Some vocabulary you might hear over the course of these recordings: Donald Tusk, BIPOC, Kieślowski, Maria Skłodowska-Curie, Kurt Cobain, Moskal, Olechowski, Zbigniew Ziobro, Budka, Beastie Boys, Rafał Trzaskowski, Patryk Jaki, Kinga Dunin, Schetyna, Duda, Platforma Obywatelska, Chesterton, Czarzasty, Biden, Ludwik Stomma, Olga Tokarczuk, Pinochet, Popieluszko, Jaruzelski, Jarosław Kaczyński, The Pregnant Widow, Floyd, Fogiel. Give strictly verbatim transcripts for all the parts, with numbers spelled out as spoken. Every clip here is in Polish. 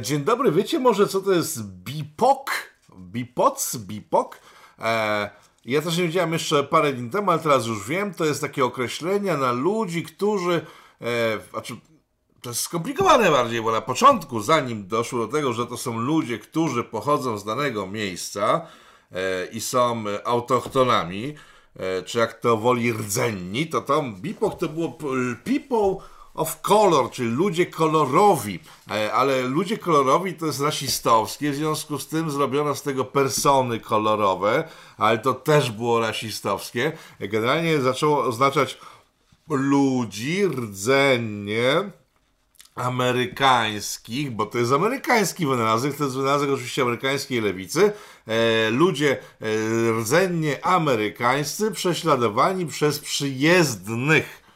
Dzień dobry, wiecie może co to jest BIPOC? BIPOC? BIPOC? E, ja też nie wiedziałem jeszcze parę dni temu, ale teraz już wiem. To jest takie określenie na ludzi, którzy... E, znaczy, to jest skomplikowane bardziej, bo na początku, zanim doszło do tego, że to są ludzie, którzy pochodzą z danego miejsca e, i są autochtonami, e, czy jak to woli rdzenni, to tam BIPOC to było people... of color, czyli ludzie kolorowi, ale ludzie kolorowi to jest rasistowskie, w związku z tym zrobiono z tego persony kolorowe, ale to też było rasistowskie. Generalnie zaczęło oznaczać ludzi rdzennie amerykańskich, bo to jest amerykański wynalazek, to jest wynalazek oczywiście amerykańskiej lewicy, e, ludzie e, rdzennie amerykańscy prześladowani przez przyjezdnych,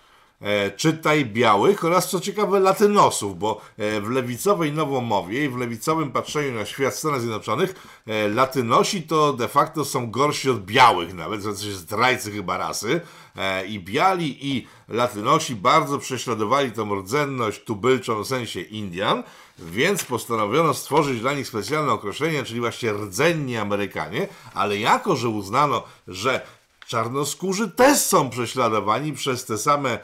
E, czytaj białych oraz, co ciekawe, latynosów, bo e, w lewicowej nowomowie i w lewicowym patrzeniu na świat Stanów Zjednoczonych e, latynosi to de facto są gorsi od białych nawet, to jest zdrajcy chyba rasy. E, I biali i latynosi bardzo prześladowali tą rdzenność tubylczą w sensie Indian, więc postanowiono stworzyć dla nich specjalne określenie, czyli właśnie rdzenni Amerykanie, ale jako, że uznano, że czarnoskórzy też są prześladowani przez te same e,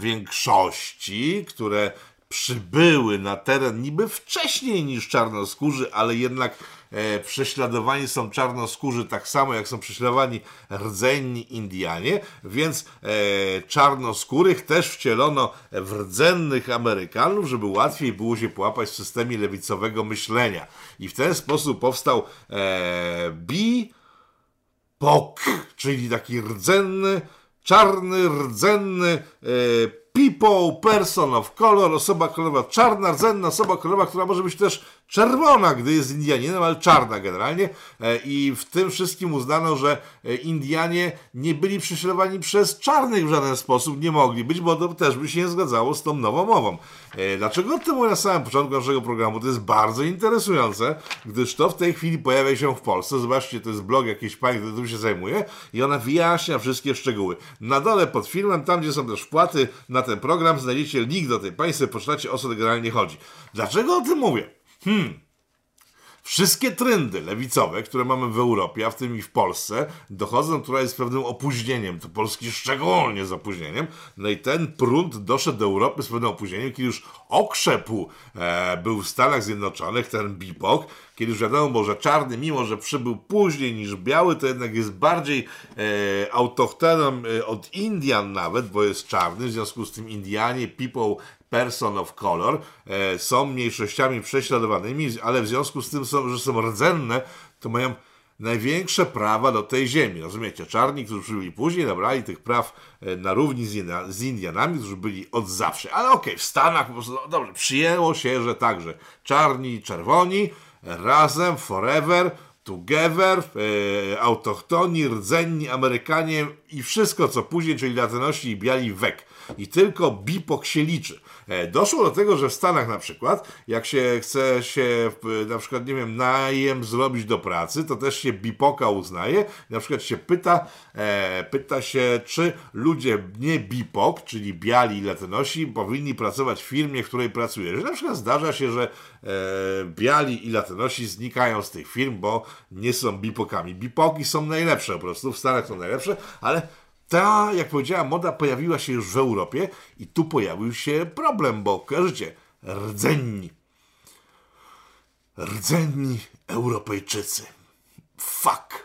większości, które przybyły na teren niby wcześniej niż czarnoskórzy, ale jednak e, prześladowani są czarnoskórzy tak samo jak są prześladowani rdzenni Indianie, więc e, czarnoskórych też wcielono w rdzennych Amerykanów, żeby łatwiej było się połapać w systemie lewicowego myślenia. I w ten sposób powstał e, bi... Pok, czyli taki rdzenny, czarny, rdzenny, e, people, person of color, osoba kolorowa, czarna, rdzenna, osoba kolorowa, która może być też czerwona, gdy jest Indianinem, ale czarna generalnie. E, I w tym wszystkim uznano, że Indianie nie byli prześladowani przez czarnych w żaden sposób, nie mogli być, bo to też by się nie zgadzało z tą nową mową. E, dlaczego o tym mówię na samym początku naszego programu? To jest bardzo interesujące, gdyż to w tej chwili pojawia się w Polsce. Zobaczcie, to jest blog jakiejś pani, która tym się zajmuje i ona wyjaśnia wszystkie szczegóły. Na dole pod filmem, tam gdzie są też wpłaty na ten program, znajdziecie link do tej państwa, poczytacie, o co generalnie chodzi. Dlaczego o tym mówię? Hmm. Wszystkie tryndy lewicowe, które mamy w Europie, a w tym i w Polsce, dochodzą tutaj z pewnym opóźnieniem, to Polski szczególnie z opóźnieniem, no i ten prąd doszedł do Europy z pewnym opóźnieniem, kiedy już okrzepł e, był w Stanach Zjednoczonych, ten BIPOC, kiedy już wiadomo było, że czarny, mimo że przybył później niż biały, to jednak jest bardziej e, autochtonem e, od Indian nawet, bo jest czarny, w związku z tym Indianie, people, person of color e, są mniejszościami prześladowanymi, ale w związku z tym, są, że są rdzenne, to mają największe prawa do tej ziemi. Rozumiecie? Czarni, którzy przybyli później, nabrali tych praw e, na równi z, Indian, z Indianami, którzy byli od zawsze. Ale okej, okay, w Stanach po prostu, no dobrze, przyjęło się, że także czarni i czerwoni razem, forever, together, e, autochtoni, rdzenni, Amerykanie i wszystko co później, czyli latynosi i biali wek. I tylko BIPOC się liczy. Doszło do tego, że w Stanach na przykład, jak się chce się na przykład, nie wiem, najem zrobić do pracy, to też się BIPOCa uznaje. Na przykład się pyta, e, pyta się, czy ludzie nie BIPOC, czyli biali i latynosi, powinni pracować w firmie, w której pracujesz. Na przykład zdarza się, że e, biali i latynosi znikają z tych firm, bo nie są BIPOCami. BIPOCi są najlepsze po prostu, w Stanach są najlepsze, ale... Ta, jak powiedziałem, moda pojawiła się już w Europie i tu pojawił się problem, bo kojarzycie, rdzenni. Rdzenni Europejczycy. Fuck.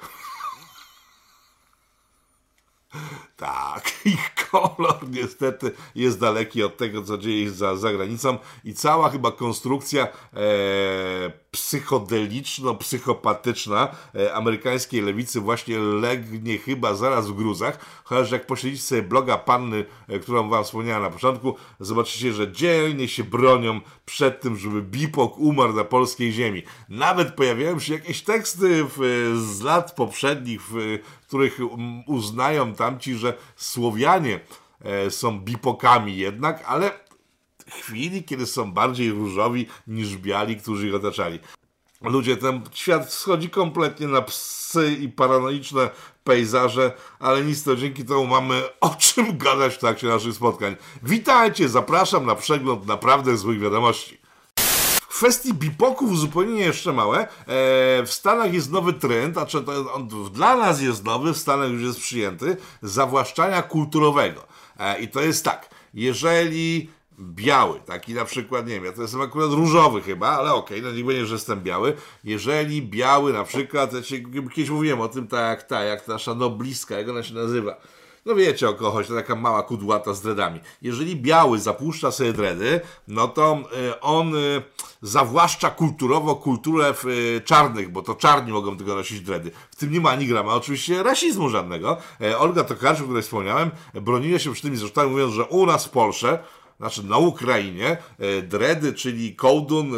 Tak, ich kolor niestety jest daleki od tego, co dzieje się za, za granicą i cała chyba konstrukcja e, psychodeliczno-psychopatyczna e, amerykańskiej lewicy właśnie legnie chyba zaraz w gruzach, chociaż jak pośledzicie sobie bloga panny, e, którą wam wspomniałem na początku, zobaczycie, że dzielnie się bronią przed tym, żeby BIPOC umarł na polskiej ziemi. Nawet pojawiają się jakieś teksty w, z lat poprzednich, w, których uznają tamci, że Słowianie e, są BIPOCami jednak, ale w chwili, kiedy są bardziej różowi niż biali, którzy ich otaczali. Ludzie, ten świat schodzi kompletnie na psy i paranoiczne pejzaże, ale nic, to dzięki temu mamy o czym gadać w trakcie naszych spotkań. Witajcie, zapraszam na przegląd naprawdę złych wiadomości. W kwestii bipoków zupełnie jeszcze małe. E, w Stanach jest nowy trend, a czy to on dla nas jest nowy, w Stanach już jest przyjęty, zawłaszczania kulturowego. E, I to jest tak, jeżeli biały, taki na przykład, nie wiem, ja to jestem akurat różowy chyba, ale okej, okay, no nie będzie, że jestem biały. Jeżeli biały na przykład, ja się, kiedyś mówiłem o tym, tak, ta, jak nasza nobliska, jak ona się nazywa. No wiecie o kogoś, to taka mała kudłata z dreadami. Jeżeli biały zapuszcza sobie dredy, no to y, on y, zawłaszcza kulturowo kulturę w, y, czarnych, bo to czarni mogą tylko nosić dredy. W tym nie ma ani grama oczywiście rasizmu żadnego. E, Olga Tokarczuk, o której wspomniałem, broniła się przy tym zresztą mówiąc, że u nas w Polsce, znaczy na Ukrainie, e, dredy, czyli kołdun,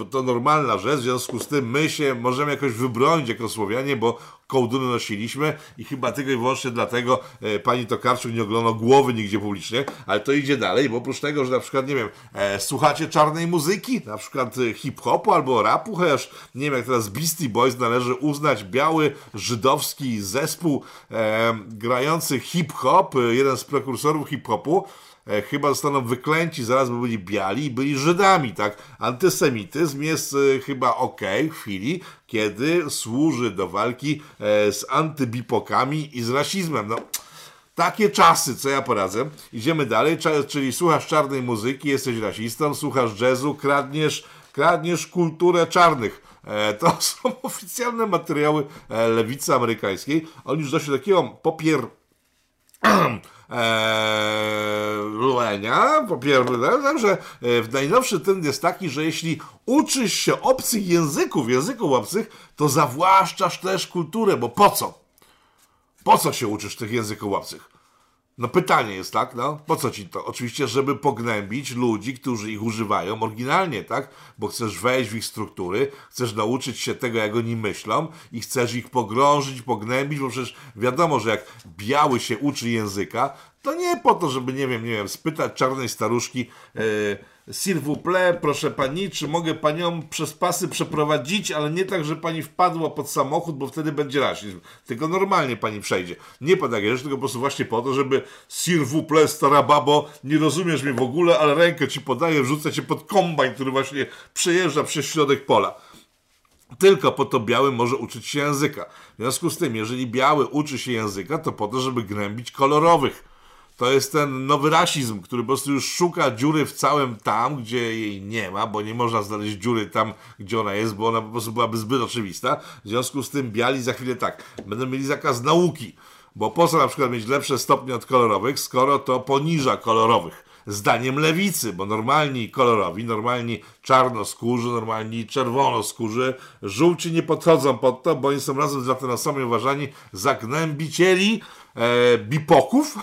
e, to normalna rzecz, w związku z tym my się możemy jakoś wybronić jako Słowianie, bo kołduny nosiliśmy i chyba tylko i wyłącznie dlatego e, pani Tokarczuk nie oglądał głowy nigdzie publicznie, ale to idzie dalej, bo oprócz tego, że na przykład, nie wiem, e, słuchacie czarnej muzyki, na przykład e, hip-hopu albo rapu, chociaż nie wiem, jak teraz Beastie Boys należy uznać biały, żydowski zespół e, grający hip-hop, e, jeden z prekursorów hip-hopu, E, chyba zostaną wyklęci zaraz, bo byli biali i byli Żydami, tak? Antysemityzm jest e, chyba okej okay w chwili, kiedy służy do walki e, z antybipokami i z rasizmem. No, takie czasy, co ja poradzę. Idziemy dalej, Cza- czyli słuchasz czarnej muzyki, jesteś rasistą, słuchasz jazzu, kradniesz, kradniesz kulturę czarnych. To są oficjalne materiały lewicy amerykańskiej. Oni już doszli do takiego popier... Eee, lenia, po pierwsze, że w najnowszy trend jest taki, że jeśli uczysz się obcych języków, języków obcych, to zawłaszczasz też kulturę, bo po co? Po co się uczysz tych języków obcych? No pytanie jest, tak, no, po co ci to? Oczywiście, żeby pognębić ludzi, którzy ich używają oryginalnie, tak, bo chcesz wejść w ich struktury, chcesz nauczyć się tego, jak oni myślą i chcesz ich pogrążyć, pognębić, bo przecież wiadomo, że jak biały się uczy języka, to nie po to, żeby, nie wiem, nie wiem, spytać czarnej staruszki, e, s'il vous plaît, proszę pani, czy mogę panią przez pasy przeprowadzić, ale nie tak, że pani wpadła pod samochód, bo wtedy będzie rasizm. Tylko normalnie pani przejdzie. Nie po takie rzeczy, tylko po prostu właśnie po to, żeby s'il vous plaît, stara babo, nie rozumiesz mnie w ogóle, ale rękę ci podaję, wrzucę cię pod kombajn, który właśnie przejeżdża przez środek pola. Tylko po to biały może uczyć się języka. W związku z tym, jeżeli biały uczy się języka, to po to, żeby gnębić kolorowych. To jest ten nowy rasizm, który po prostu już szuka dziury w całym tam, gdzie jej nie ma, bo nie można znaleźć dziury tam, gdzie ona jest, bo ona po prostu byłaby zbyt oczywista. W związku z tym biali za chwilę tak, będą mieli zakaz nauki, bo po co na przykład mieć lepsze stopnie od kolorowych, skoro to poniża kolorowych. Zdaniem lewicy, bo normalni kolorowi, normalni czarnoskórzy, normalni czerwonoskórzy, żółci nie podchodzą pod to, bo oni są razem z latynosami uważani za gnębicieli e, bipoków.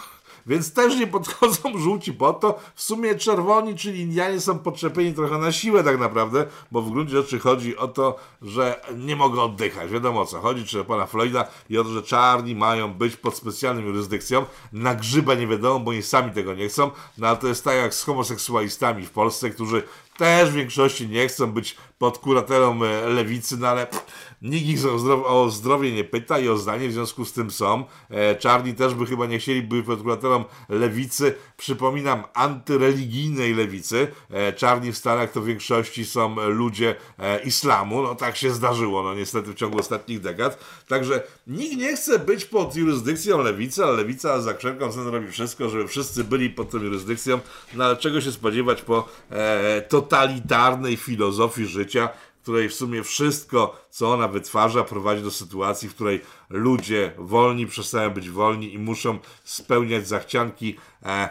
Więc też nie podchodzą żółci po to. W sumie czerwoni, czyli Indianie są podczepieni trochę na siłę tak naprawdę, bo w gruncie rzeczy chodzi o to, że nie mogą oddychać. Wiadomo o co chodzi, czy o pana Floyda i o to, że czarni mają być pod specjalną jurysdykcją. Na grzyba nie wiadomo, bo oni sami tego nie chcą. No ale to jest tak jak z homoseksualistami w Polsce, którzy też w większości nie chcą być pod kuratelą lewicy, no ale pff, nikt ich o zdrowie nie pyta i o zdanie, w związku z tym są. E, czarni też by chyba nie chcieli być pod kuratelą lewicy, przypominam, antyreligijnej lewicy. E, czarni w Stanach to w większości są ludzie e, islamu, no tak się zdarzyło, no niestety w ciągu ostatnich dekad. Także nikt nie chce być pod jurysdykcją lewicy, ale lewica za wszelką cenę robi wszystko, żeby wszyscy byli pod tą jurysdykcją, no ale czego się spodziewać po e, to totalitarnej filozofii życia, której w sumie wszystko, co ona wytwarza, prowadzi do sytuacji, w której ludzie wolni przestają być wolni i muszą spełniać zachcianki e,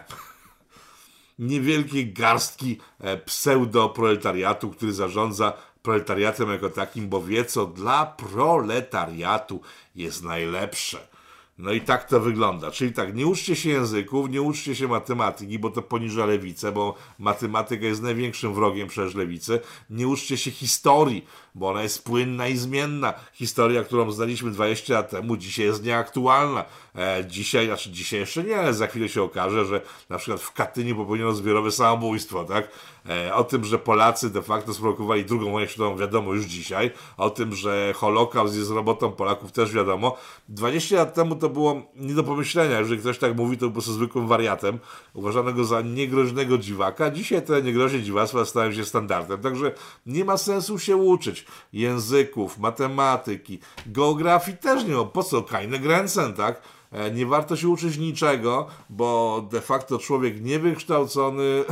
niewielkiej garstki e, pseudoproletariatu, który zarządza proletariatem jako takim, bo wie, co dla proletariatu jest najlepsze. No i tak to wygląda. Czyli tak, nie uczcie się języków, nie uczcie się matematyki, bo to poniża lewicę, bo matematyka jest największym wrogiem przecież lewicy. Nie uczcie się historii, bo ona jest płynna i zmienna. Historia, którą znaliśmy dwadzieścia lat temu, dzisiaj jest nieaktualna. E, dzisiaj, znaczy dzisiaj jeszcze nie, ale za chwilę się okaże, że na przykład w Katyniu popełniono zbiorowe samobójstwo, tak? E, o tym, że Polacy de facto sprowokowali drugą wojnę światową, wiadomo już dzisiaj. O tym, że Holokaust jest robotą Polaków, też wiadomo. dwadzieścia lat temu to było nie do pomyślenia. Jeżeli ktoś tak mówi, to po prostu zwykłym wariatem, uważanego za niegroźnego dziwaka. Dzisiaj te niegroźne dziwactwa stają się standardem. Także nie ma sensu się uczyć języków, matematyki, geografii też nie ma. Po co? Keine Grenzen, tak? Nie warto się uczyć niczego, bo de facto człowiek niewykształcony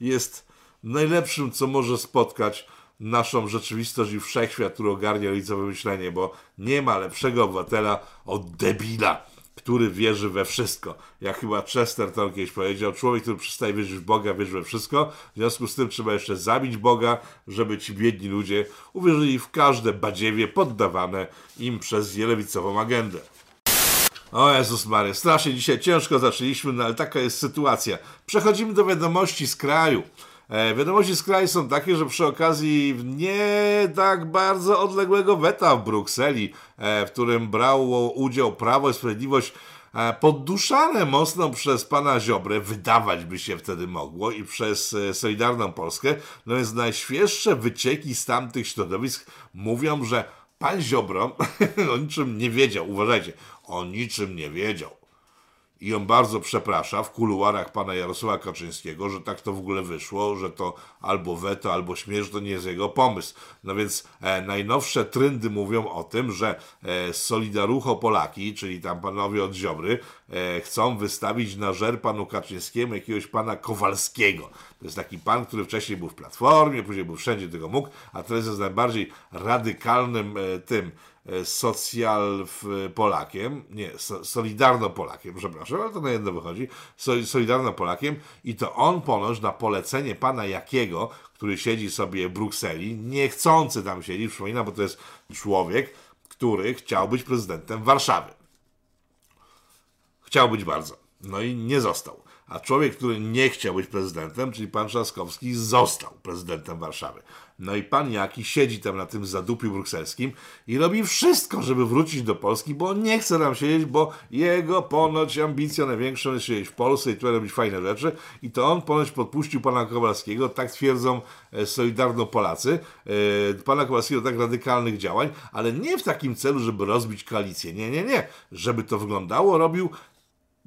jest najlepszym, co może spotkać naszą rzeczywistość i wszechświat, który ogarnia lewicowe myślenie, bo nie ma lepszego obywatela od debila, który wierzy we wszystko. Jak chyba Chesterton kiedyś powiedział, człowiek, który przestaje wierzyć w Boga, wierzy we wszystko. W związku z tym trzeba jeszcze zabić Boga, żeby ci biedni ludzie uwierzyli w każde badziewie poddawane im przez lewicową agendę. O Jezus Maria, strasznie dzisiaj ciężko zaczęliśmy, no ale taka jest sytuacja. Przechodzimy do wiadomości z kraju. E, wiadomości z kraju są takie, że przy okazji nie tak bardzo odległego weta w Brukseli, e, w którym brało udział Prawo i Sprawiedliwość, e, podduszane mocno przez pana Ziobrę, wydawać by się wtedy mogło, i przez e, Solidarną Polskę, no więc najświeższe wycieki z tamtych środowisk mówią, że pan Ziobro o niczym nie wiedział, uważajcie, o niczym nie wiedział. I on bardzo przeprasza w kuluarach pana Jarosława Kaczyńskiego, że tak to w ogóle wyszło, że to albo weto, albo śmierć, to nie jest jego pomysł. No więc e, najnowsze tryndy mówią o tym, że e, Solidarucho Polaki, czyli tam panowie od Ziobry, e, chcą wystawić na żer panu Kaczyńskiemu jakiegoś pana Kowalskiego. To jest taki pan, który wcześniej był w Platformie, później był wszędzie, tego mógł, a teraz jest najbardziej radykalnym e, tym, socjal Polakiem, nie, Solidarno Polakiem, przepraszam, ale to na jedno wychodzi, Solidarno Polakiem, i to on ponoć na polecenie pana Jakiego, który siedzi sobie w Brukseli, niechcący tam siedzi, przypomina, bo to jest człowiek, który chciał być prezydentem Warszawy. Chciał być bardzo. No i nie został. A człowiek, który nie chciał być prezydentem, czyli pan Trzaskowski, został prezydentem Warszawy. No i pan Jaki siedzi tam na tym zadupiu brukselskim i robi wszystko, żeby wrócić do Polski, bo nie chce tam siedzieć, bo jego ponoć ambicją największą jest siedzieć w Polsce i tutaj robić fajne rzeczy. I to on ponoć podpuścił pana Kowalskiego, tak twierdzą Solidarno Polacy, pana Kowalskiego tak radykalnych działań, ale nie w takim celu, żeby rozbić koalicję. Nie, nie, nie. Żeby to wyglądało, robił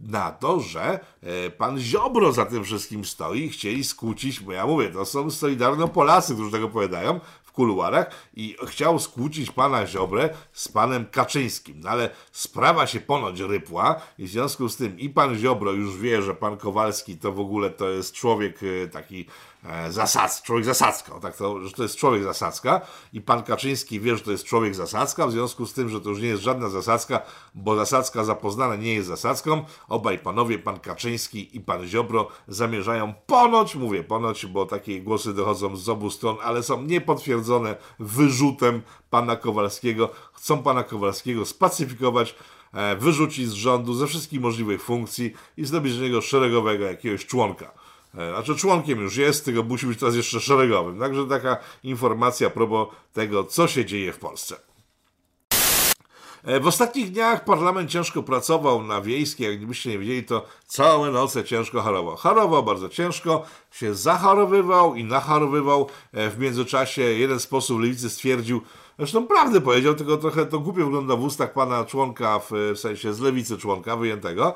na to, że pan Ziobro za tym wszystkim stoi i chcieli skłócić, bo ja mówię, to są Solidarno Polacy, którzy tego opowiadają w kuluarach, i chciał skłócić pana Ziobrę z panem Kaczyńskim. No ale sprawa się ponoć rypła i w związku z tym i pan Ziobro już wie, że pan Kowalski to w ogóle to jest człowiek taki Zasad, człowiek zasadzka, tak to, że to jest człowiek zasadzka, i pan Kaczyński wie, że to jest człowiek zasadzka, w związku z tym, że to już nie jest żadna zasadzka, bo zasadzka zapoznana nie jest zasadzką, obaj panowie, pan Kaczyński i pan Ziobro, zamierzają ponoć, mówię ponoć, bo takie głosy dochodzą z obu stron, ale są niepotwierdzone wyrzutem pana Kowalskiego, chcą pana Kowalskiego spacyfikować, e, wyrzucić z rządu ze wszystkich możliwych funkcji i zrobić z niego szeregowego jakiegoś członka. Znaczy członkiem już jest, tylko musi być teraz jeszcze szeregowym. Także taka informacja a propos tego, co się dzieje w Polsce. W ostatnich dniach parlament ciężko pracował na Wiejskiej. Jakbyście nie wiedzieli, to całe noce ciężko harował. Harował bardzo ciężko, się zaharowywał i naharowywał. W międzyczasie jeden z posłów lewicy stwierdził, zresztą prawdę powiedział, tylko trochę to głupio wygląda w ustach pana członka, w, w sensie z lewicy członka wyjętego,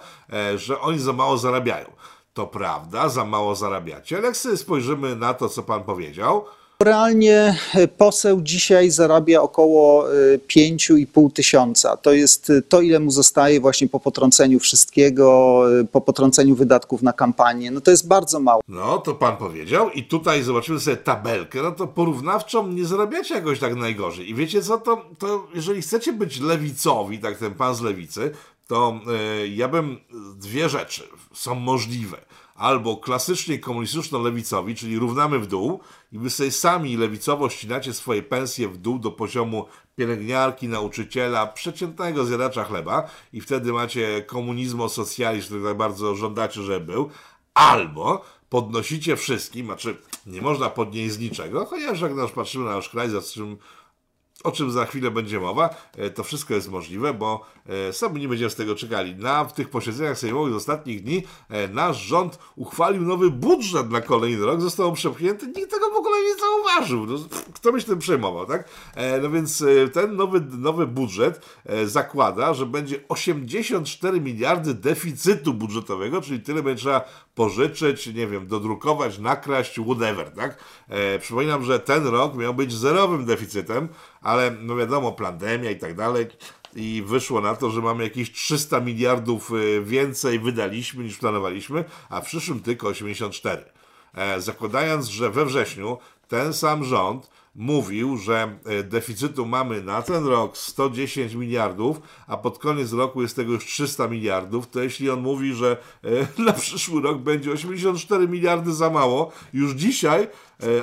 że oni za mało zarabiają. To prawda, za mało zarabiacie, ale jak sobie spojrzymy na to, co pan powiedział. Realnie poseł dzisiaj zarabia około pięć i pół tysiąca. To jest to, ile mu zostaje właśnie po potrąceniu wszystkiego, po potrąceniu wydatków na kampanię. No to jest bardzo mało. No to pan powiedział i tutaj zobaczymy sobie tabelkę, no to porównawczą nie zarabiacie jakoś tak najgorzej. I wiecie co, to, to jeżeli chcecie być lewicowi, tak ten pan z lewicy, to yy, ja bym, dwie rzeczy są możliwe. Albo klasycznie komunistyczno-lewicowi, czyli równamy w dół i wy sobie sami lewicowo ścinacie swoje pensje w dół do poziomu pielęgniarki, nauczyciela, przeciętnego zjadacza chleba i wtedy macie komunizmo, socjalizm, który tak bardzo żądacie, żeby był. albo podnosicie wszystkim, znaczy nie można podnieść z niczego, chociaż jak nas patrzymy na nasz kraj, za czym, o czym za chwilę będzie mowa, to wszystko jest możliwe, bo sami nie będziemy z tego czekali. Na w tych posiedzeniach sejmowych z ostatnich dni nasz rząd uchwalił nowy budżet na kolejny rok, został on przepchnięty, nikt tego w ogóle nie zauważył. No, kto by się tym przejmował, tak? No więc ten nowy, nowy budżet zakłada, że będzie osiemdziesiąt cztery miliardy deficytu budżetowego, czyli tyle będzie trzeba pożyczyć, nie wiem, dodrukować, nakraść, whatever, tak? E, przypominam, że ten rok miał być zerowym deficytem, ale no wiadomo, pandemia i tak dalej i wyszło na to, że mamy jakieś trzysta miliardów więcej wydaliśmy niż planowaliśmy, a w przyszłym tylko osiemdziesiąt cztery. E, zakładając, że we wrześniu ten sam rząd mówił, że deficytu mamy na ten rok sto dziesięć miliardów, a pod koniec roku jest tego już trzysta miliardów, to jeśli on mówi, że na przyszły rok będzie osiemdziesiąt cztery miliardy za mało, już dzisiaj,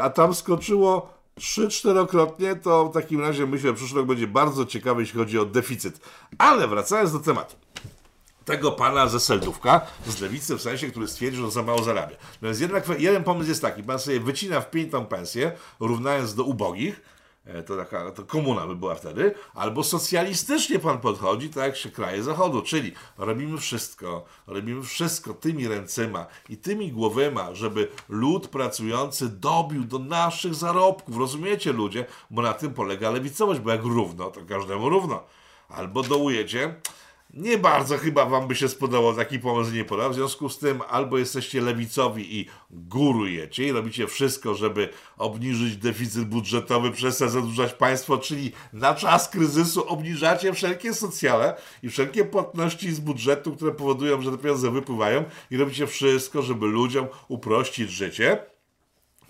a tam skoczyło trzy-czterokrotnie, to w takim razie myślę, że przyszły rok będzie bardzo ciekawy, jeśli chodzi o deficyt. Ale wracając do tematu. Tego pana ze Seldówka, z lewicy w sensie, który stwierdził, że za mało zarabia. No więc jednak jeden pomysł jest taki, pan sobie wycina w piętą pensję, równając do ubogich, to taka to komuna by była wtedy, albo socjalistycznie pan podchodzi, tak jak się kraje zachodu, czyli robimy wszystko, robimy wszystko tymi ręcyma i tymi głowoma, żeby lud pracujący dobił do naszych zarobków, rozumiecie ludzie? Bo na tym polega lewicowość, bo jak równo, to każdemu równo. Albo dołujecie. Nie bardzo chyba wam by się spodobał taki pomysł, nie podał. W związku z tym albo jesteście lewicowi i górujecie i robicie wszystko, żeby obniżyć deficyt budżetowy, przestać zadłużać państwo, czyli na czas kryzysu obniżacie wszelkie socjale i wszelkie płatności z budżetu, które powodują, że te pieniądze wypływają i robicie wszystko, żeby ludziom uprościć życie.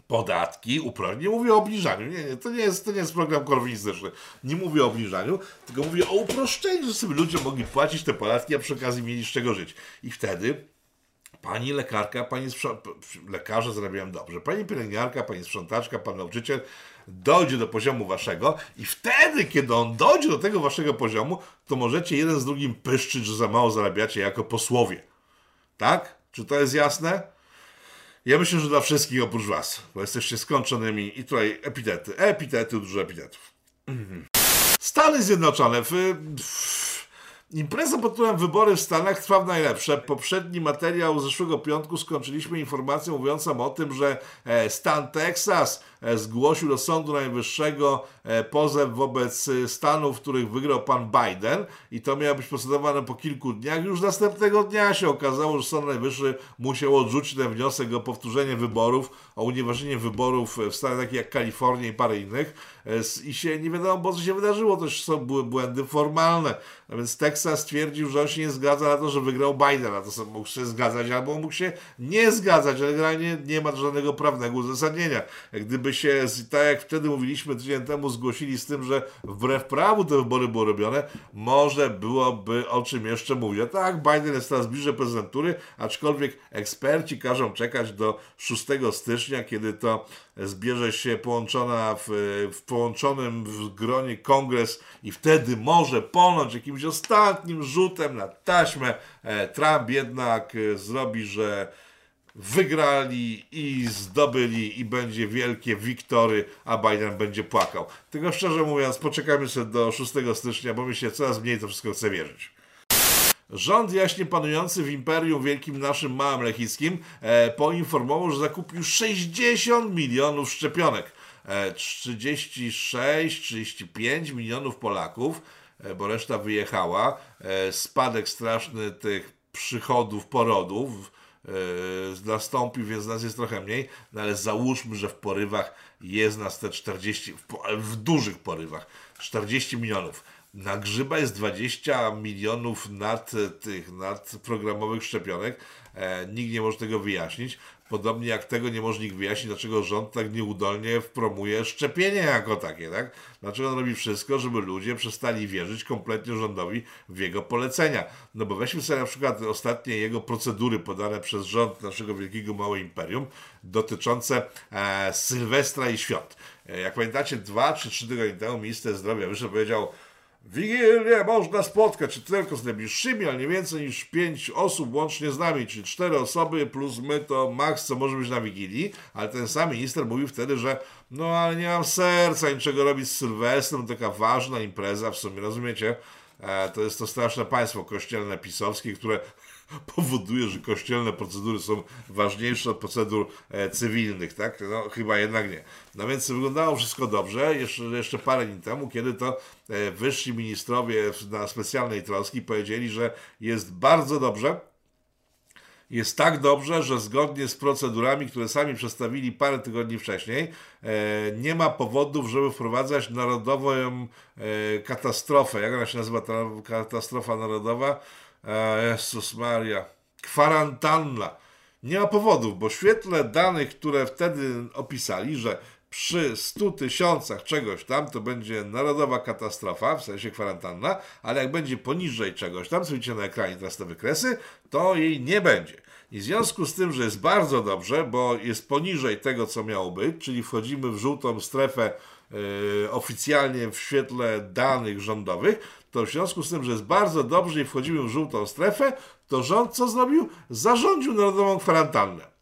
Podatki, uprości. Nie mówię o obniżaniu, nie, nie, to, nie jest, to nie jest program korwinistyczny. Nie mówię o obniżaniu, tylko mówię o uproszczeniu, żeby sobie ludzie mogli płacić te podatki, a przy okazji mieli z czego żyć. I wtedy pani lekarka, pani sprzątaczka, lekarze zarabiają dobrze, pani pielęgniarka, pani sprzątaczka, pan nauczyciel dojdzie do poziomu waszego i wtedy, kiedy on dojdzie do tego waszego poziomu, to możecie jeden z drugim pyszczyć, że za mało zarabiacie jako posłowie. Tak? Czy to jest jasne? Ja myślę, że dla wszystkich oprócz was, bo jesteście skończonymi i tutaj epitety, epitety, dużo epitetów. Mm-hmm. Stany Zjednoczone. W, w, impreza pod tytułem Wybory w Stanach trwa w najlepsze. Poprzedni materiał z zeszłego piątku skończyliśmy informacją mówiącą o tym, że e, stan Teksas e, zgłosił do Sądu Najwyższego e, pozew wobec e, stanów, w których wygrał pan Biden i to miało być procedowane po kilku dniach. Już następnego dnia się okazało, że Sąd Najwyższy musiał odrzucić ten wniosek o powtórzenie wyborów, o unieważnienie wyborów w stanach takich jak Kalifornia i parę innych e, i się nie wiadomo, bo co się wydarzyło. Też są, były błędy formalne. A więc Teksas twierdził, że on się nie zgadza na to, że wygrał Biden, a to sobie mógł się zgadzać albo mógł się nie zgadzać, ale generalnie nie ma żadnego prawnego uzasadnienia. Gdyby się, tak jak wtedy mówiliśmy tydzień temu, zgłosili z tym, że wbrew prawu te wybory były robione, może byłoby o czym jeszcze mówię. Tak, Biden jest teraz bliżej prezydentury, aczkolwiek eksperci każą czekać do szóstego stycznia, kiedy to zbierze się połączona w, w połączonym w gronie kongres i wtedy może ponoć jakimś ostatnim rzutem na taśmę Trump jednak zrobi, że wygrali i zdobyli i będzie wielkie wiktory, a Biden będzie płakał. Tylko szczerze mówiąc, poczekamy sobie do szóstego stycznia, bo mi się coraz mniej to wszystko chce wierzyć. Rząd jaśnie panujący w imperium wielkim naszym małym lechickim e, poinformował, że zakupił sześćdziesiąt milionów szczepionek. E, trzydzieści sześć, trzydzieści pięć milionów Polaków, e, bo reszta wyjechała. E, spadek straszny tych przychodów, porodów nastąpił, więc nas jest trochę mniej, no ale załóżmy, że w porywach jest nas te czterdzieści, w, po, w dużych porywach, czterdzieści milionów. Na grzyba jest dwadzieścia milionów nad tych nadprogramowych szczepionek. E, nikt nie może tego wyjaśnić. Podobnie jak tego nie może nikt wyjaśnić, dlaczego rząd tak nieudolnie promuje szczepienie jako takie, tak? Dlaczego on robi wszystko, żeby ludzie przestali wierzyć kompletnie rządowi w jego polecenia. No bo weźmy sobie na przykład ostatnie jego procedury podane przez rząd naszego wielkiego małe imperium dotyczące e, Sylwestra i świąt. E, jak pamiętacie, dwa czy trzy tygodnie temu minister zdrowia wyszedł powiedział: Wigilię można spotkać czy tylko z najbliższymi, ale nie więcej niż pięć osób łącznie z nami, czyli cztery osoby plus my to maks, co może być na Wigilii, ale ten sam minister mówił wtedy, że no ale nie mam serca niczego robić z Sylwestrem, taka ważna impreza, w sumie rozumiecie, e, to jest to straszne państwo kościelne pisowskie, które powoduje, że kościelne procedury są ważniejsze od procedur e, cywilnych, tak? No chyba jednak nie. No więc wyglądało wszystko dobrze, jeszcze, jeszcze parę dni temu, kiedy to e, wyżsi ministrowie na specjalnej troski powiedzieli, że jest bardzo dobrze, jest tak dobrze, że zgodnie z procedurami, które sami przedstawili parę tygodni wcześniej, e, nie ma powodów, żeby wprowadzać narodową e, katastrofę. Jak ona się nazywa, ta katastrofa narodowa? Jezus Maria, kwarantanna. Nie ma powodów, bo w świetle danych, które wtedy opisali, że przy stu tysiącach czegoś tam to będzie narodowa katastrofa, w sensie kwarantanna, ale jak będzie poniżej czegoś tam, co widzicie na ekranie teraz te wykresy, to jej nie będzie. I w związku z tym, że jest bardzo dobrze, bo jest poniżej tego, co miało być, czyli wchodzimy w żółtą strefę Yy, oficjalnie w świetle danych rządowych, to w związku z tym, że jest bardzo dobrze i wchodzimy w żółtą strefę, to rząd co zrobił? Zarządził narodową kwarantannę.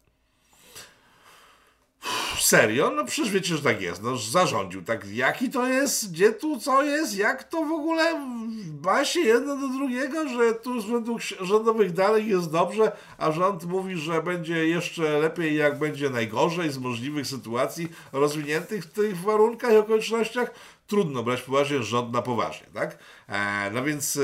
Uff, serio? No przecież wiecie, że tak jest. No zarządził. Tak jaki to jest? Gdzie tu co jest? Jak to w ogóle ma się jedno do drugiego, że tu według rządowych danych jest dobrze, a rząd mówi, że będzie jeszcze lepiej, jak będzie najgorzej z możliwych sytuacji rozwiniętych w tych warunkach i okolicznościach? Trudno brać poważnie rząd na poważnie, tak? E, no więc e,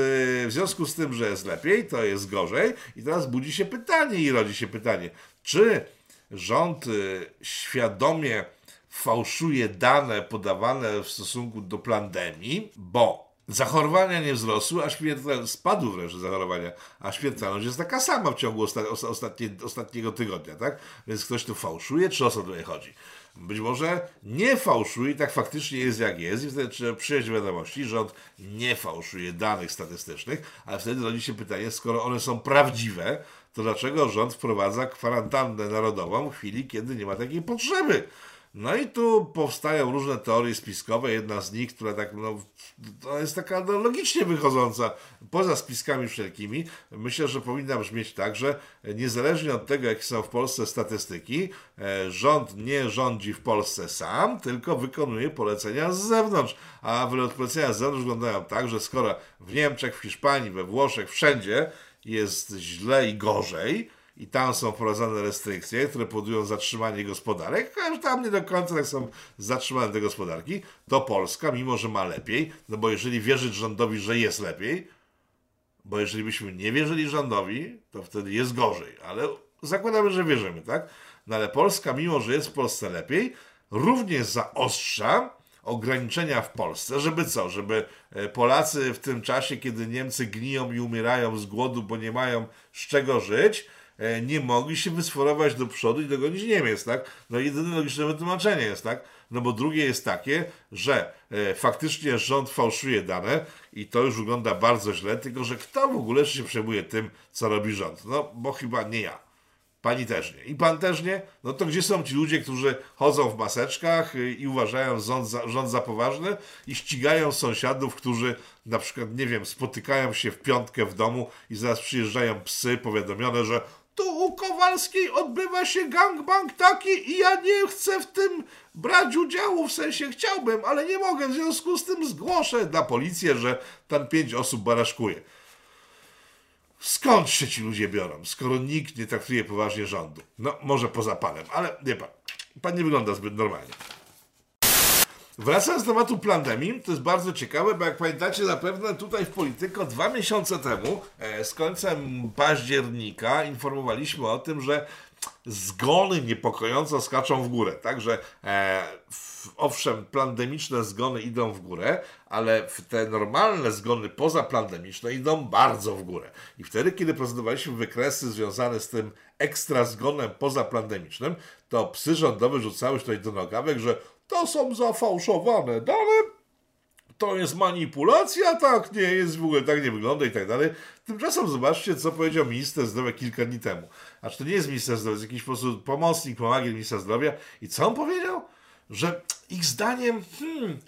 w związku z tym, że jest lepiej, to jest gorzej i teraz budzi się pytanie i rodzi się pytanie, czy rząd y, świadomie fałszuje dane podawane w stosunku do pandemii, bo zachorowania nie wzrosły, a śmiertelność spadła wręcz zachorowania, a śmiertelność jest taka sama w ciągu osta osta ostatnie ostatniego tygodnia, tak? Więc ktoś tu fałszuje, czy o co tutaj chodzi? Być może nie fałszuje i tak faktycznie jest jak jest i wtedy trzeba przyjąć wiadomości, rząd nie fałszuje danych statystycznych, ale wtedy rodzi się pytanie, skoro one są prawdziwe, to dlaczego rząd wprowadza kwarantannę narodową w chwili, kiedy nie ma takiej potrzeby? No i tu powstają różne teorie spiskowe, jedna z nich, która tak, no, to jest taka no, logicznie wychodząca, poza spiskami wszelkimi, myślę, że powinna brzmieć tak, że niezależnie od tego, jakie są w Polsce statystyki, rząd nie rządzi w Polsce sam, tylko wykonuje polecenia z zewnątrz, a polecenia z zewnątrz wyglądają tak, że skoro w Niemczech, w Hiszpanii, we Włoszech, wszędzie jest źle i gorzej, i tam są wprowadzane restrykcje, które powodują zatrzymanie gospodarek, a tam nie do końca tak są zatrzymane te gospodarki, to Polska, mimo że ma lepiej, no bo jeżeli wierzyć rządowi, że jest lepiej, bo jeżeli byśmy nie wierzyli rządowi, to wtedy jest gorzej, ale zakładamy, że wierzymy, tak? No ale Polska, mimo że jest w Polsce lepiej, również zaostrza ograniczenia w Polsce, żeby co? Żeby Polacy w tym czasie, kiedy Niemcy gniją i umierają z głodu, bo nie mają z czego żyć, nie mogli się wysforować do przodu i dogonić Niemiec, tak? No jedyne logiczne wytłumaczenie jest, tak? No bo drugie jest takie, że e, faktycznie rząd fałszuje dane i to już wygląda bardzo źle, tylko że kto w ogóle się przejmuje tym, co robi rząd? No bo chyba nie ja. Pani też nie. I pan też nie? No to gdzie są ci ludzie, którzy chodzą w maseczkach i uważają rząd za, rząd za poważny i ścigają sąsiadów, którzy na przykład, nie wiem, spotykają się w piątkę w domu i zaraz przyjeżdżają psy powiadomione, że tu u Kowalskiej odbywa się gangbang taki i ja nie chcę w tym brać udziału, w sensie chciałbym, ale nie mogę, w związku z tym zgłoszę na policję, że tam pięć osób baraszkuje. Skąd się ci ludzie biorą, skoro nikt nie traktuje poważnie rządu? No, może poza panem, ale nie pan, pan nie wygląda zbyt normalnie. Wracając do tematu pandemii, to jest bardzo ciekawe, bo jak pamiętacie zapewne tutaj w Polityko dwa miesiące temu, e, z końcem października, informowaliśmy o tym, że zgony niepokojąco skaczą w górę. Także e, w, owszem, pandemiczne zgony idą w górę, ale te normalne zgony pozapandemiczne idą bardzo w górę. I wtedy, kiedy prezentowaliśmy wykresy związane z tym ekstra zgonem pozapandemicznym, to psy rządowe rzucały się tutaj do nogawek, że to są zafałszowane dane, to jest manipulacja, tak nie jest, w ogóle tak nie wygląda i tak dalej. Tymczasem zobaczcie, co powiedział minister zdrowia kilka dni temu. A czy to nie jest minister zdrowia, jest jakiś po prostu pomocnik, pomagier ministra zdrowia. I co on powiedział? Że ich zdaniem hmm,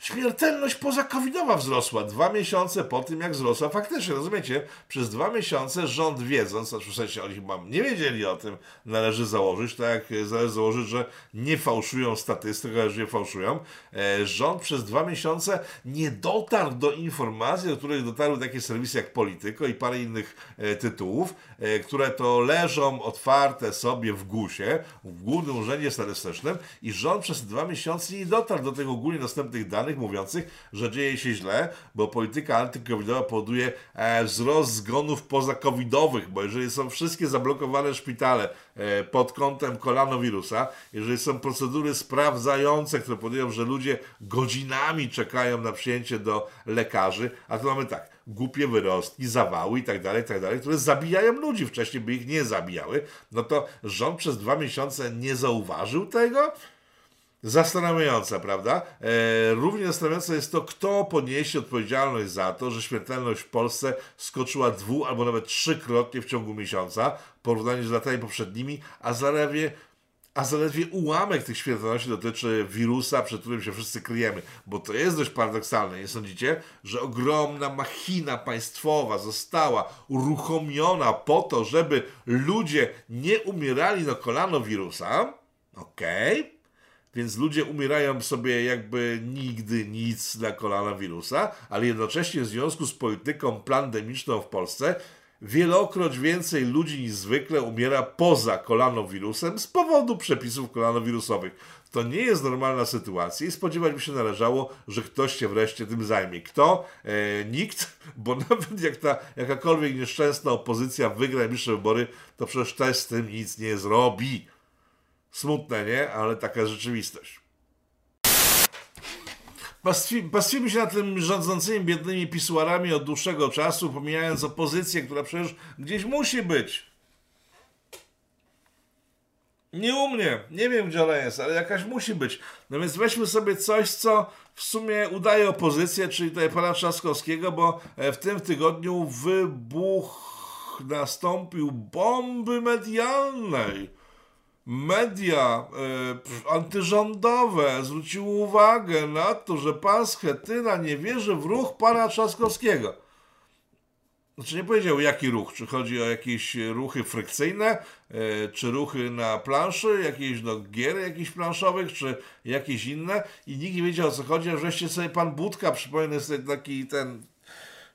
Śmiertelność pozakowidowa wzrosła dwa miesiące po tym, jak wzrosła faktycznie. Rozumiecie? Przez dwa miesiące rząd, wiedząc, znaczy w sensie oni chyba nie wiedzieli o tym, należy założyć, tak jak należy założyć, że nie fałszują statystyk, ale że je fałszują. Rząd przez dwa miesiące nie dotarł do informacji, do których dotarły takie serwisy jak Polityko i parę innych tytułów, które to leżą otwarte sobie w gusie, w Głównym Urzędzie Statystycznym, i rząd przez dwa miesiące nie dotarł do tych ogólnie dostępnych danych mówiących, że dzieje się źle, bo polityka antykowidowa powoduje e, wzrost zgonów pozakowidowych, bo jeżeli są wszystkie zablokowane szpitale e, pod kątem kolanowirusa, jeżeli są procedury sprawdzające, które powodują, że ludzie godzinami czekają na przyjęcie do lekarzy, a to mamy tak, głupie wyrostki, zawały i tak dalej, i tak dalej, które zabijają ludzi, wcześniej by ich nie zabijały, no to rząd przez dwa miesiące nie zauważył tego? Zastanawiająca, prawda? E, równie zastanawiające jest to, kto poniesie odpowiedzialność za to, że śmiertelność w Polsce skoczyła dwu albo nawet trzykrotnie w ciągu miesiąca w porównaniu z latami poprzednimi, a zaledwie, a zaledwie ułamek tych śmiertelności dotyczy wirusa, przed którym się wszyscy kryjemy. Bo to jest dość paradoksalne, nie sądzicie? Że ogromna machina państwowa została uruchomiona po to, żeby ludzie nie umierali na kolanowirusa. Okej. Okay. Więc ludzie umierają sobie jakby nigdy nic na koronawirusa, ale jednocześnie w związku z polityką pandemiczną w Polsce wielokroć więcej ludzi niż zwykle umiera poza koronawirusem z powodu przepisów koronawirusowych. To nie jest normalna sytuacja i spodziewać by się należało, że ktoś się wreszcie tym zajmie. Kto? E, nikt, bo nawet jak ta jakakolwiek nieszczęsna opozycja wygra najbliższe wybory, to przecież też z tym nic nie zrobi. Smutne, nie? Ale taka rzeczywistość. Pastwimy się nad tym rządzącymi biednymi pisuarami od dłuższego czasu, pomijając opozycję, która przecież gdzieś musi być. Nie u mnie. Nie wiem, gdzie ona jest, ale jakaś musi być. No więc weźmy sobie coś, co w sumie udaje opozycję, czyli tutaj pana Trzaskowskiego, bo w tym tygodniu wybuch nastąpił bomby medialnej. Media y, antyrządowe zwróciły uwagę na to, że pan Schetyna nie wierzy w ruch pana Trzaskowskiego. Znaczy nie powiedział, jaki ruch, czy chodzi o jakieś ruchy frykcyjne, y, czy ruchy na planszy, jakieś no, gier jakichś planszowych, czy jakieś inne, i nikt nie wiedział, o co chodzi, a wreszcie sobie pan Budka, przypomnę sobie taki ten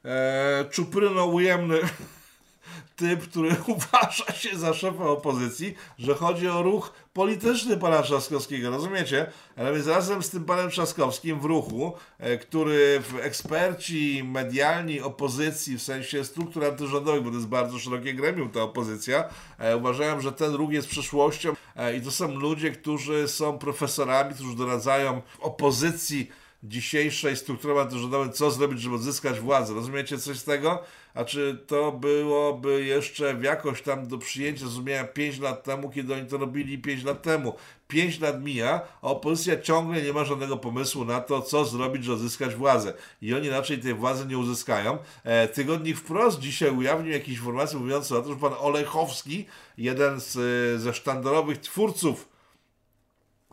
e, czupryno-ujemny typ, który uważa się za szefa opozycji, że chodzi o ruch polityczny pana Trzaskowskiego, rozumiecie? Ale więc razem z tym panem Trzaskowskim w ruchu, e, który w eksperci medialni opozycji, w sensie struktur antyrządowych, bo to jest bardzo szerokie gremium ta opozycja, e, uważają, że ten ruch jest przyszłością e, i to są ludzie, którzy są profesorami, którzy doradzają w opozycji dzisiejszej strukturą antyrządową, co zrobić, żeby odzyskać władzę. Rozumiecie coś z tego? A czy to byłoby jeszcze jakoś tam do przyjęcia zrozumienia pięć lat temu, kiedy oni to robili pięć lat temu? pięć lat mija, a opozycja ciągle nie ma żadnego pomysłu na to, co zrobić, żeby odzyskać władzę. I oni raczej tej władzy nie uzyskają. E, tygodnik Wprost dzisiaj ujawnił jakieś informacje mówiące o tym, że pan Olechowski, jeden z, ze sztandarowych twórców,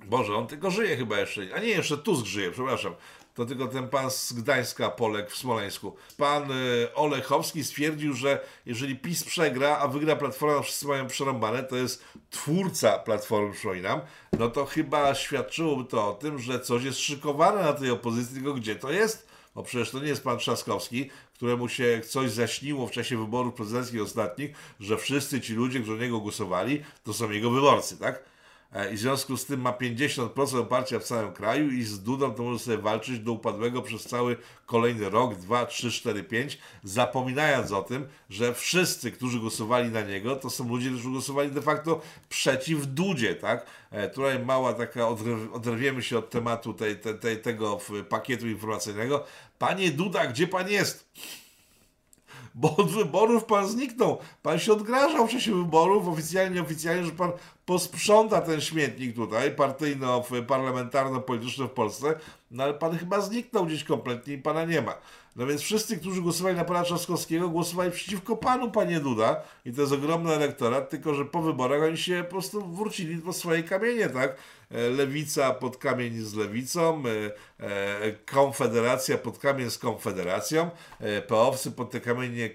Boże, on tylko żyje chyba jeszcze, a nie, jeszcze Tusk żyje, przepraszam. To tylko ten pan z Gdańska, Polek w Smoleńsku. Pan y, Olechowski stwierdził, że jeżeli PiS przegra, a wygra Platforma, wszyscy mają przerąbane, to jest twórca Platformy, przypominam, no to chyba świadczyłoby to o tym, że coś jest szykowane na tej opozycji, tylko gdzie to jest? No przecież to nie jest pan Trzaskowski, któremu się coś zaśniło w czasie wyborów prezydenckich ostatnich, że wszyscy ci ludzie, którzy na niego głosowali, to są jego wyborcy, tak? I w związku z tym ma pięćdziesiąt procent oparcia w całym kraju i z Dudą to może sobie walczyć do upadłego przez cały kolejny rok, dwa, trzy, cztery, pięć, zapominając o tym, że wszyscy, którzy głosowali na niego, to są ludzie, którzy głosowali de facto przeciw Dudzie, tak? Tutaj mała taka, odrwiemy się od tematu tej, tej, tej, tego pakietu informacyjnego. Panie Duda, gdzie pan jest? Bo od wyborów pan zniknął. Pan się odgrażał w czasie wyborów, oficjalnie, nieoficjalnie, że pan posprząta ten śmietnik tutaj, partyjno-parlamentarno-polityczny w Polsce, no ale pan chyba zniknął gdzieś kompletnie i pana nie ma. No więc wszyscy, którzy głosowali na pana Trzaskowskiego, głosowali przeciwko panu, panie Duda. I to jest ogromny elektorat, tylko że po wyborach oni się po prostu wrócili po swoje kamienie, tak? Lewica pod kamień z lewicą, Konfederacja pod kamień z Konfederacją, P O-owcy pod te kamienie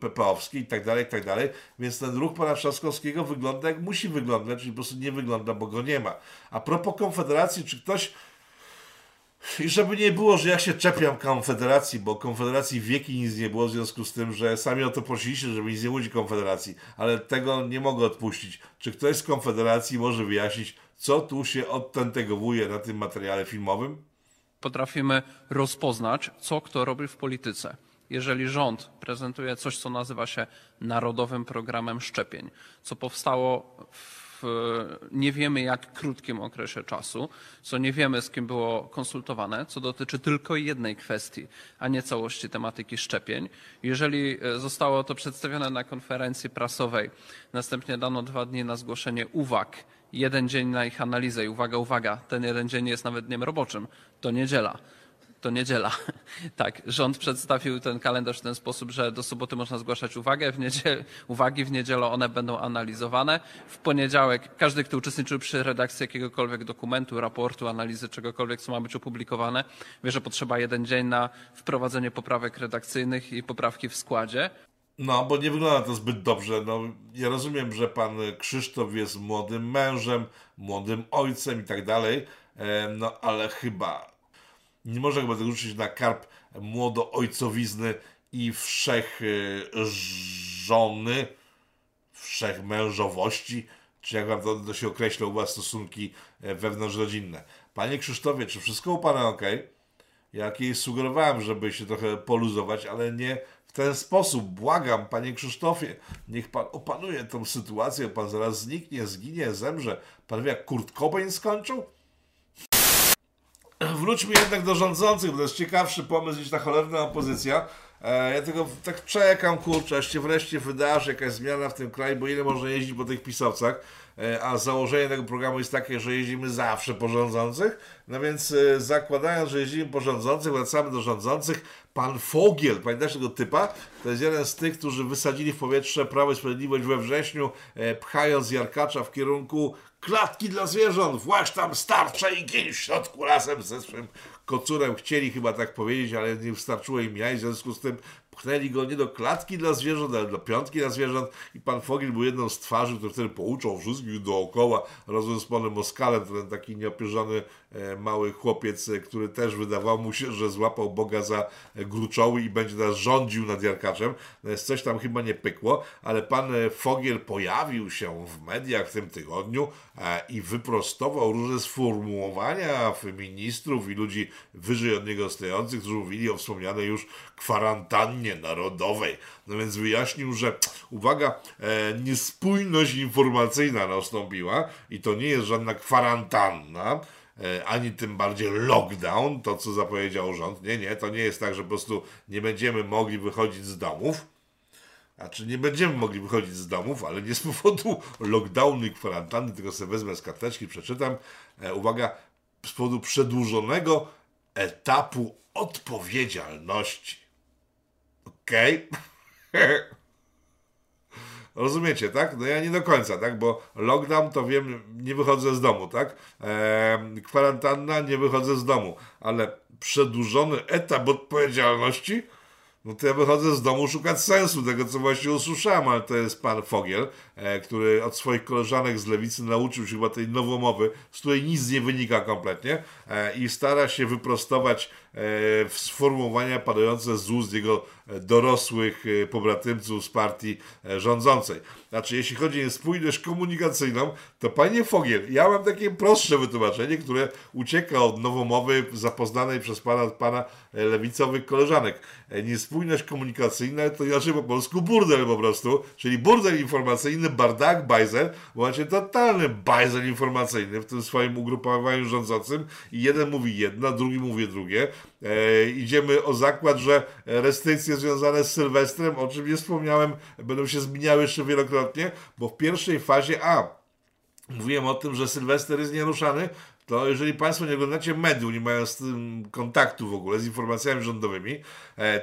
P P O-owskie i tak dalej, i tak dalej. Więc ten ruch pana Trzaskowskiego wygląda jak musi wyglądać, czyli po prostu nie wygląda, bo go nie ma. A propos Konfederacji, czy ktoś... I żeby nie było, że ja się czepiam Konfederacji, bo Konfederacji wieki nic nie było w związku z tym, że sami o to prosiliście, żeby nic nie łudzi Konfederacji, ale tego nie mogę odpuścić. Czy ktoś z Konfederacji może wyjaśnić, co tu się odtentegowuje na tym materiale filmowym? Potrafimy rozpoznać, co kto robi w polityce. Jeżeli rząd prezentuje coś, co nazywa się Narodowym Programem Szczepień, co powstało w nie wiemy jak krótkim okresie czasu, co nie wiemy z kim było konsultowane, co dotyczy tylko jednej kwestii, a nie całości tematyki szczepień. Jeżeli zostało to przedstawione na konferencji prasowej, następnie dano dwa dni na zgłoszenie uwag, jeden dzień na ich analizę i uwaga, uwaga, ten jeden dzień jest nawet dniem roboczym, to niedziela. To niedziela. Tak, rząd przedstawił ten kalendarz w ten sposób, że do soboty można zgłaszać uwagę, w niedzielę, uwagi w niedzielę one będą analizowane. W poniedziałek każdy, kto uczestniczył przy redakcji jakiegokolwiek dokumentu, raportu, analizy, czegokolwiek, co ma być opublikowane, wie, że potrzeba jeden dzień na wprowadzenie poprawek redakcyjnych i poprawki w składzie. No, bo nie wygląda to zbyt dobrze. No, ja rozumiem, że pan Krzysztof jest młodym mężem, młodym ojcem i tak dalej, no ale chyba... Nie można chyba tego rzucić na karp młodo-ojcowizny i wszech żony, wszech mężowości, czy jak wam to, to się określa u was stosunki wewnątrzrodzinne. Panie Krzysztofie, czy wszystko u pana ok? Ja jej sugerowałem, żeby się trochę poluzować, ale nie w ten sposób. Błagam, panie Krzysztofie, niech pan opanuje tą sytuację, pan zaraz zniknie, zginie, zemrze. Pan wie, jak Kurt Cobain skończył? Wróćmy jednak do rządzących, bo to jest ciekawszy pomysł niż ta cholerna opozycja. E, ja tego tak czekam, kurczę, aż się wreszcie wydarzy jakaś zmiana w tym kraju, bo ile można jeździć po tych pisowcach, e, a założenie tego programu jest takie, że jeździmy zawsze po rządzących, no więc e, zakładając, że jeździmy po rządzących, wracamy do rządzących. Pan Fogiel, pamiętasz tego typa? To jest jeden z tych, którzy wysadzili w powietrze Prawo i Sprawiedliwość we wrześniu, e, pchając Jarkacza w kierunku klatki dla zwierząt, właśnie tam starcza i giń w środku razem ze swym kocurem. Chcieli chyba tak powiedzieć, ale nie wystarczyło im jaj, w związku z tym pchnęli go nie do klatki dla zwierząt, ale do piątki dla zwierząt i pan Fogiel był jedną z twarzy, który wtedy pouczał wszystkich dookoła, razem z panem Moskalem, ten taki nieopierzony e, mały chłopiec, e, który też wydawał mu się, że złapał Boga za gruczoły i będzie nas rządził nad Jarkaczem. No jest coś tam chyba nie pykło, ale pan Fogiel pojawił się w mediach w tym tygodniu e, i wyprostował różne sformułowania feministów i ludzi wyżej od niego stojących, którzy mówili o wspomnianej już kwarantannie narodowej. No więc wyjaśnił, że uwaga, e, niespójność informacyjna nastąpiła i to nie jest żadna kwarantanna, e, ani tym bardziej lockdown, to co zapowiedział rząd. Nie, nie, to nie jest tak, że po prostu nie będziemy mogli wychodzić z domów. Znaczy nie będziemy mogli wychodzić z domów, ale nie z powodu lockdownu i kwarantanny, tylko sobie wezmę z karteczki, przeczytam. E, uwaga, z powodu przedłużonego etapu odpowiedzialności. Okej. Okay. Rozumiecie, tak? No ja nie do końca, tak? Bo lockdown to wiem, nie wychodzę z domu, tak? Eee, kwarantanna, nie wychodzę z domu. Ale przedłużony etap odpowiedzialności? No to ja wychodzę z domu szukać sensu tego, co właśnie usłyszałem, ale to jest pan Fogiel, e, który od swoich koleżanek z lewicy nauczył się chyba tej nowomowy, z której nic nie wynika kompletnie e, i stara się wyprostować e, sformułowania padające z ust jego dorosłych e, pobratymców z partii e, rządzącej. Znaczy, jeśli chodzi o spójność komunikacyjną, to panie Fogiel, ja mam takie prostsze wytłumaczenie, które ucieka od nowomowy zapoznanej przez pana, pana lewicowych koleżanek. E, nie Spójność komunikacyjna to inaczej po polsku burdel po prostu, czyli burdel informacyjny, bardak, bajzel, właśnie totalny bajzel informacyjny w tym swoim ugrupowaniu rządzącym i jeden mówi jedno, drugi mówi drugie. E, idziemy o zakład, że restrykcje związane z Sylwestrem, o czym nie wspomniałem, będą się zmieniały jeszcze wielokrotnie, bo w pierwszej fazie A mówiłem o tym, że Sylwester jest nieruszany, to jeżeli Państwo nie oglądacie mediów, nie mają z tym kontaktu w ogóle, z informacjami rządowymi,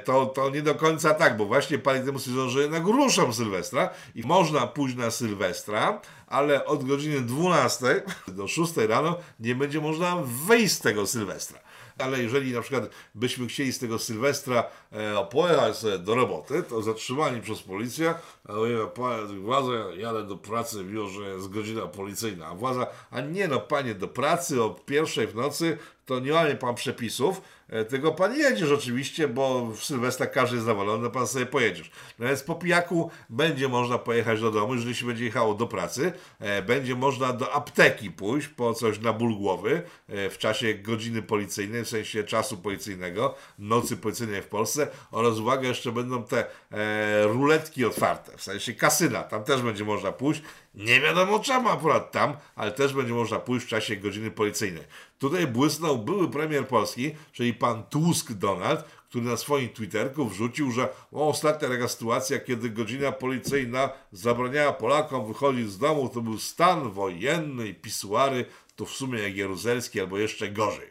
to, to nie do końca tak, bo właśnie Panie temu stwierdzono, że jednak ruszą Sylwestra i można pójść na Sylwestra, ale od godziny dwunastej do szóstej rano nie będzie można wyjść z tego Sylwestra. Ale jeżeli na przykład byśmy chcieli z tego Sylwestra e, pojechać sobie do roboty, to zatrzymani przez policję, a panie, władza, jadę do pracy, mimo że jest godzina policyjna, a władza, a nie no panie, do pracy o pierwszej w nocy, to nie łamie pan przepisów, e, tylko pan jedziesz oczywiście, bo w Sylwestra każdy jest zawalony, pan sobie pojedziesz. No więc po pijaku będzie można pojechać do domu, jeżeli się będzie jechało do pracy, e, będzie można do apteki pójść po coś na ból głowy e, w czasie godziny policyjnej, w sensie czasu policyjnego, nocy policyjnej w Polsce oraz uwaga, jeszcze będą te e, ruletki otwarte, w sensie kasyna, tam też będzie można pójść. Nie wiadomo czemu akurat tam, ale też będzie można pójść w czasie godziny policyjnej. Tutaj błysnął były premier Polski, czyli pan Tusk Donald, który na swoim Twitterku wrzucił, że o, ostatnia taka sytuacja, kiedy godzina policyjna zabraniała Polakom wychodzić z domu, to był stan wojenny i pisuary, to w sumie jak Jaruzelski albo jeszcze gorzej.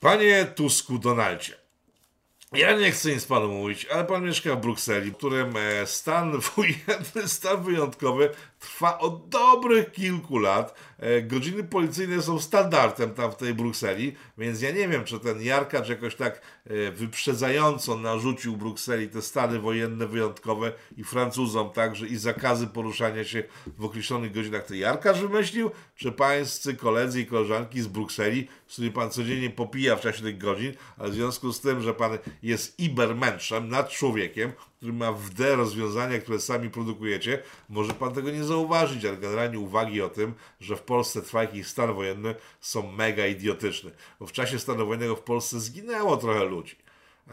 Panie Tusku Donaldzie, ja nie chcę nic panu mówić, ale pan mieszka w Brukseli, w którym stan wojenny, stan wyjątkowy trwa od dobrych kilku lat. Godziny policyjne są standardem tam w tej Brukseli, więc ja nie wiem, czy ten Jarkacz jakoś tak wyprzedzająco narzucił Brukseli te stany wojenne wyjątkowe i Francuzom także i zakazy poruszania się w określonych godzinach. To Jarkacz wymyślił, czy pańscy koledzy i koleżanki z Brukseli, z którymi pan codziennie popija w czasie tych godzin, a w związku z tym, że pan jest ibermenszem, nad człowiekiem, który ma w D rozwiązania, które sami produkujecie, może pan tego nie zauważyć, ale generalnie uwagi o tym, że w Polsce trwa jakiś stan wojenny, są mega idiotyczne. Bo w czasie stanu wojennego w Polsce zginęło trochę ludzi.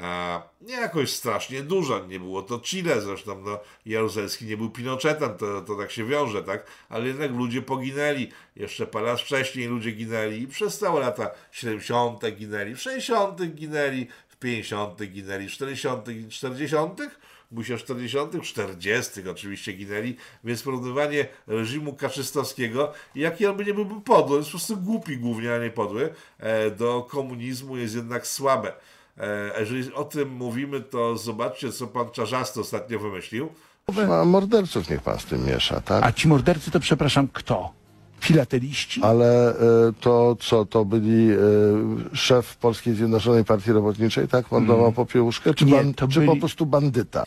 A nie jakoś strasznie dużo, nie było to Chile, zresztą no, Jaruzelski nie był Pinochetem, to, to tak się wiąże, tak? Ale jednak ludzie poginęli, jeszcze parę lat wcześniej ludzie ginęli i przez całe lata siedemdziesiąte ginęli, w sześćdziesiątych ginęli, w pięćdziesiątych ginęli, w czterdziesiątych, czterdziesiątych? Musiał czterdziestych, czterdziestych oczywiście ginęli, więc porównywanie reżimu kaczystowskiego, jaki on by nie byłby podły, on jest po prostu głupi głównie, a nie podły, do komunizmu jest jednak słabe. Jeżeli o tym mówimy, to zobaczcie, co pan Czarzasty ostatnio wymyślił. A morderców niech pan z tym miesza, tak? A ci mordercy to, przepraszam, kto? Filateliści? Ale y, to co, to byli y, szef Polskiej Zjednoczonej Partii Robotniczej, tak? Mordował mm. Popieluszkę? Czy, nie, to czy byli... po prostu bandyta?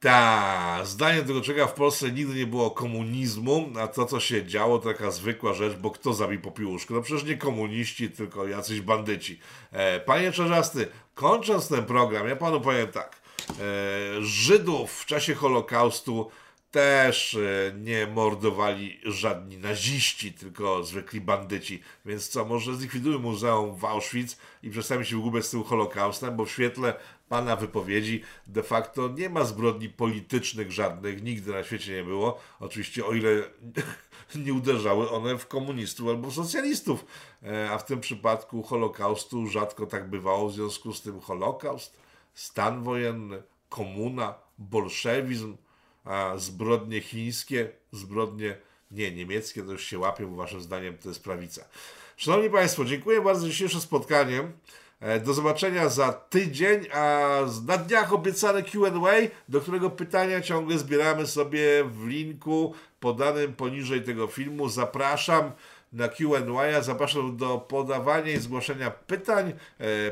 Ta, zdaniem tego człowieka w Polsce nigdy nie było komunizmu, a to co się działo to taka zwykła rzecz, bo kto zabił Popieluszkę? No przecież nie komuniści, tylko jacyś bandyci. E, panie Czarzasty, kończąc ten program, ja panu powiem tak. E, Żydów w czasie Holokaustu też nie mordowali żadni naziści, tylko zwykli bandyci. Więc co, może zlikwidujmy muzeum w Auschwitz i przestańmy się wygłupiać z tym Holokaustem, bo w świetle pana wypowiedzi de facto nie ma zbrodni politycznych żadnych, nigdy na świecie nie było. Oczywiście o ile nie uderzały one w komunistów albo socjalistów, a w tym przypadku Holokaustu rzadko tak bywało, w związku z tym Holokaust, stan wojenny, komuna, bolszewizm, a zbrodnie chińskie, zbrodnie nie, niemieckie to już się łapie, bo waszym zdaniem to jest prawica. Szanowni Państwo, dziękuję bardzo za dzisiejsze spotkanie. Do zobaczenia za tydzień, a na dniach obiecane Q and A, do którego pytania ciągle zbieramy sobie w linku podanym poniżej tego filmu. Zapraszam na Q and A, zapraszam do podawania i zgłaszania pytań.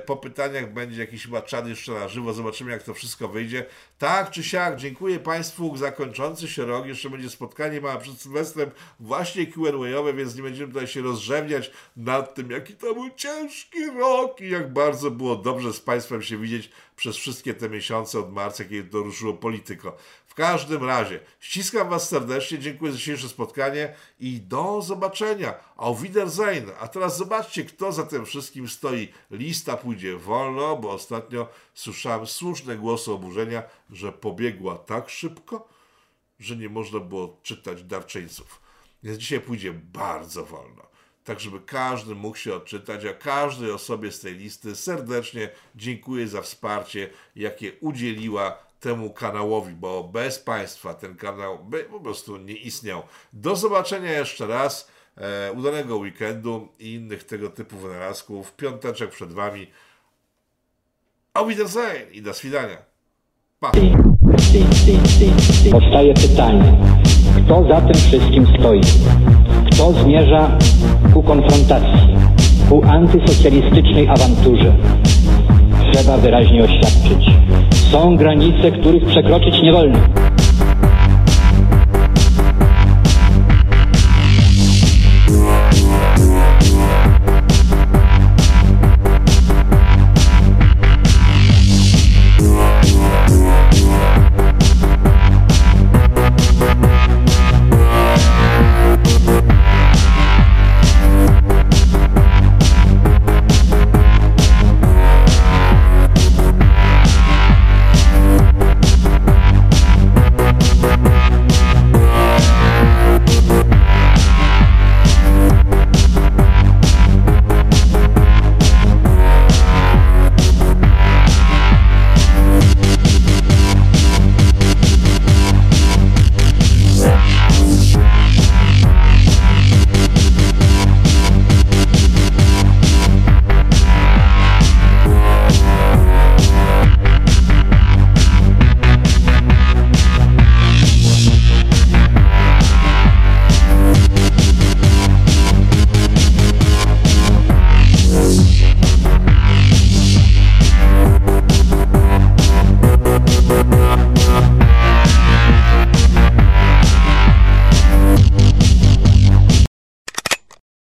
Po pytaniach będzie jakiś chyba czad jeszcze na żywo, zobaczymy jak to wszystko wyjdzie. Tak czy siak, dziękuję Państwu za kończący się rok, jeszcze będzie spotkanie małe przed Sylwestrem właśnie Q and A-owe, więc nie będziemy tutaj się rozrzewniać nad tym, jaki to był ciężki rok i jak bardzo było dobrze z Państwem się widzieć przez wszystkie te miesiące od marca, kiedy to ruszyło Polityko. W każdym razie, ściskam Was serdecznie, dziękuję za dzisiejsze spotkanie i do zobaczenia. Auf Wiedersehen. A teraz zobaczcie, kto za tym wszystkim stoi. Lista pójdzie wolno, bo ostatnio słyszałem słuszne głosy oburzenia, że pobiegła tak szybko, że nie można było czytać darczyńców. Więc dzisiaj pójdzie bardzo wolno. Tak, żeby każdy mógł się odczytać, a każdej osobie z tej listy serdecznie dziękuję za wsparcie, jakie udzieliła temu kanałowi, bo bez Państwa ten kanał by po prostu nie istniał. Do zobaczenia jeszcze raz. e, udanego weekendu i innych tego typu wynalazków. Piąteczek przed wami. Auf Wiedersehen i do swidania. Pa. Powstaje pytanie, kto za tym wszystkim stoi? Kto zmierza ku konfrontacji, ku antysocjalistycznej awanturze? Trzeba wyraźnie oświadczyć. Są granice, których przekroczyć nie wolno.